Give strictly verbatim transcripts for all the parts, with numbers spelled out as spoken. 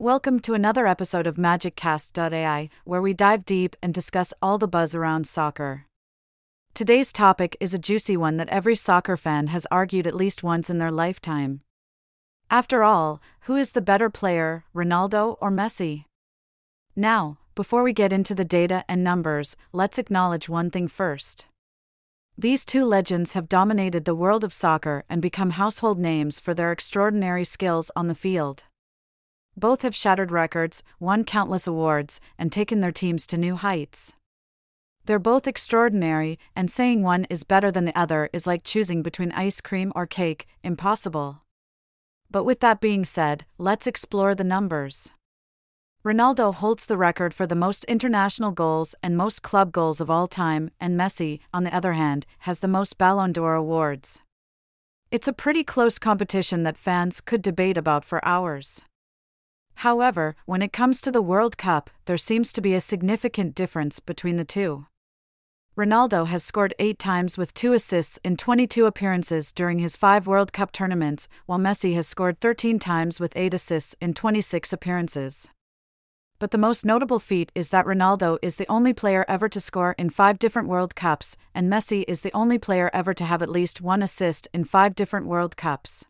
Welcome to another episode of MagicCast dot A I, where we dive deep and discuss all the buzz around soccer. Today's topic is a juicy one that every soccer fan has argued at least once in their lifetime. After all, who is the better player, Ronaldo or Messi? Now, before we get into the data and numbers, let's acknowledge one thing first. These two legends have dominated the world of soccer and become household names for their extraordinary skills on the field. Both have shattered records, won countless awards, and taken their teams to new heights. They're both extraordinary, and saying one is better than the other is like choosing between ice cream or cake, impossible. But with that being said, let's explore the numbers. Ronaldo holds the record for the most international goals and most club goals of all time, and Messi, on the other hand, has the most Ballon d'Or awards. It's a pretty close competition that fans could debate about for hours. However, when it comes to the World Cup, there seems to be a significant difference between the two. Ronaldo has scored eight times with two assists in twenty-two appearances during his five World Cup tournaments, while Messi has scored thirteen times with eight assists in twenty-six appearances. But the most notable feat is that Ronaldo is the only player ever to score in five different World Cups, and Messi is the only player ever to have at least one assist in five different World Cups.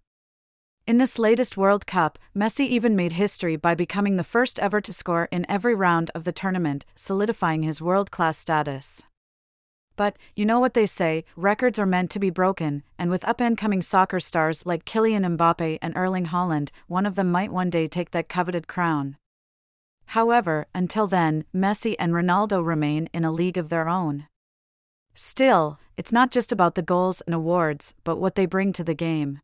In this latest World Cup, Messi even made history by becoming the first ever to score in every round of the tournament, solidifying his world-class status. But, you know what they say, records are meant to be broken, and with up-and-coming soccer stars like Kylian Mbappé and Erling Haaland, one of them might one day take that coveted crown. However, until then, Messi and Ronaldo remain in a league of their own. Still, it's not just about the goals and awards, but what they bring to the game.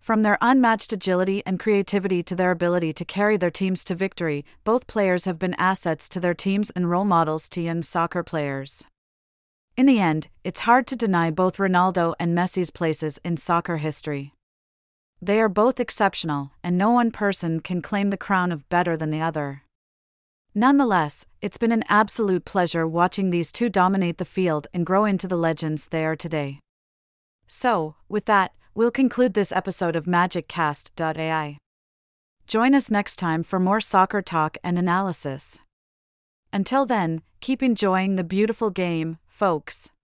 From their unmatched agility and creativity to their ability to carry their teams to victory, both players have been assets to their teams and role models to young soccer players. In the end, it's hard to deny both Ronaldo and Messi's places in soccer history. They are both exceptional, and no one person can claim the crown of better than the other. Nonetheless, it's been an absolute pleasure watching these two dominate the field and grow into the legends they are today. So, with that, we'll conclude this episode of MagicCast dot A I. Join us next time for more soccer talk and analysis. Until then, keep enjoying the beautiful game, folks.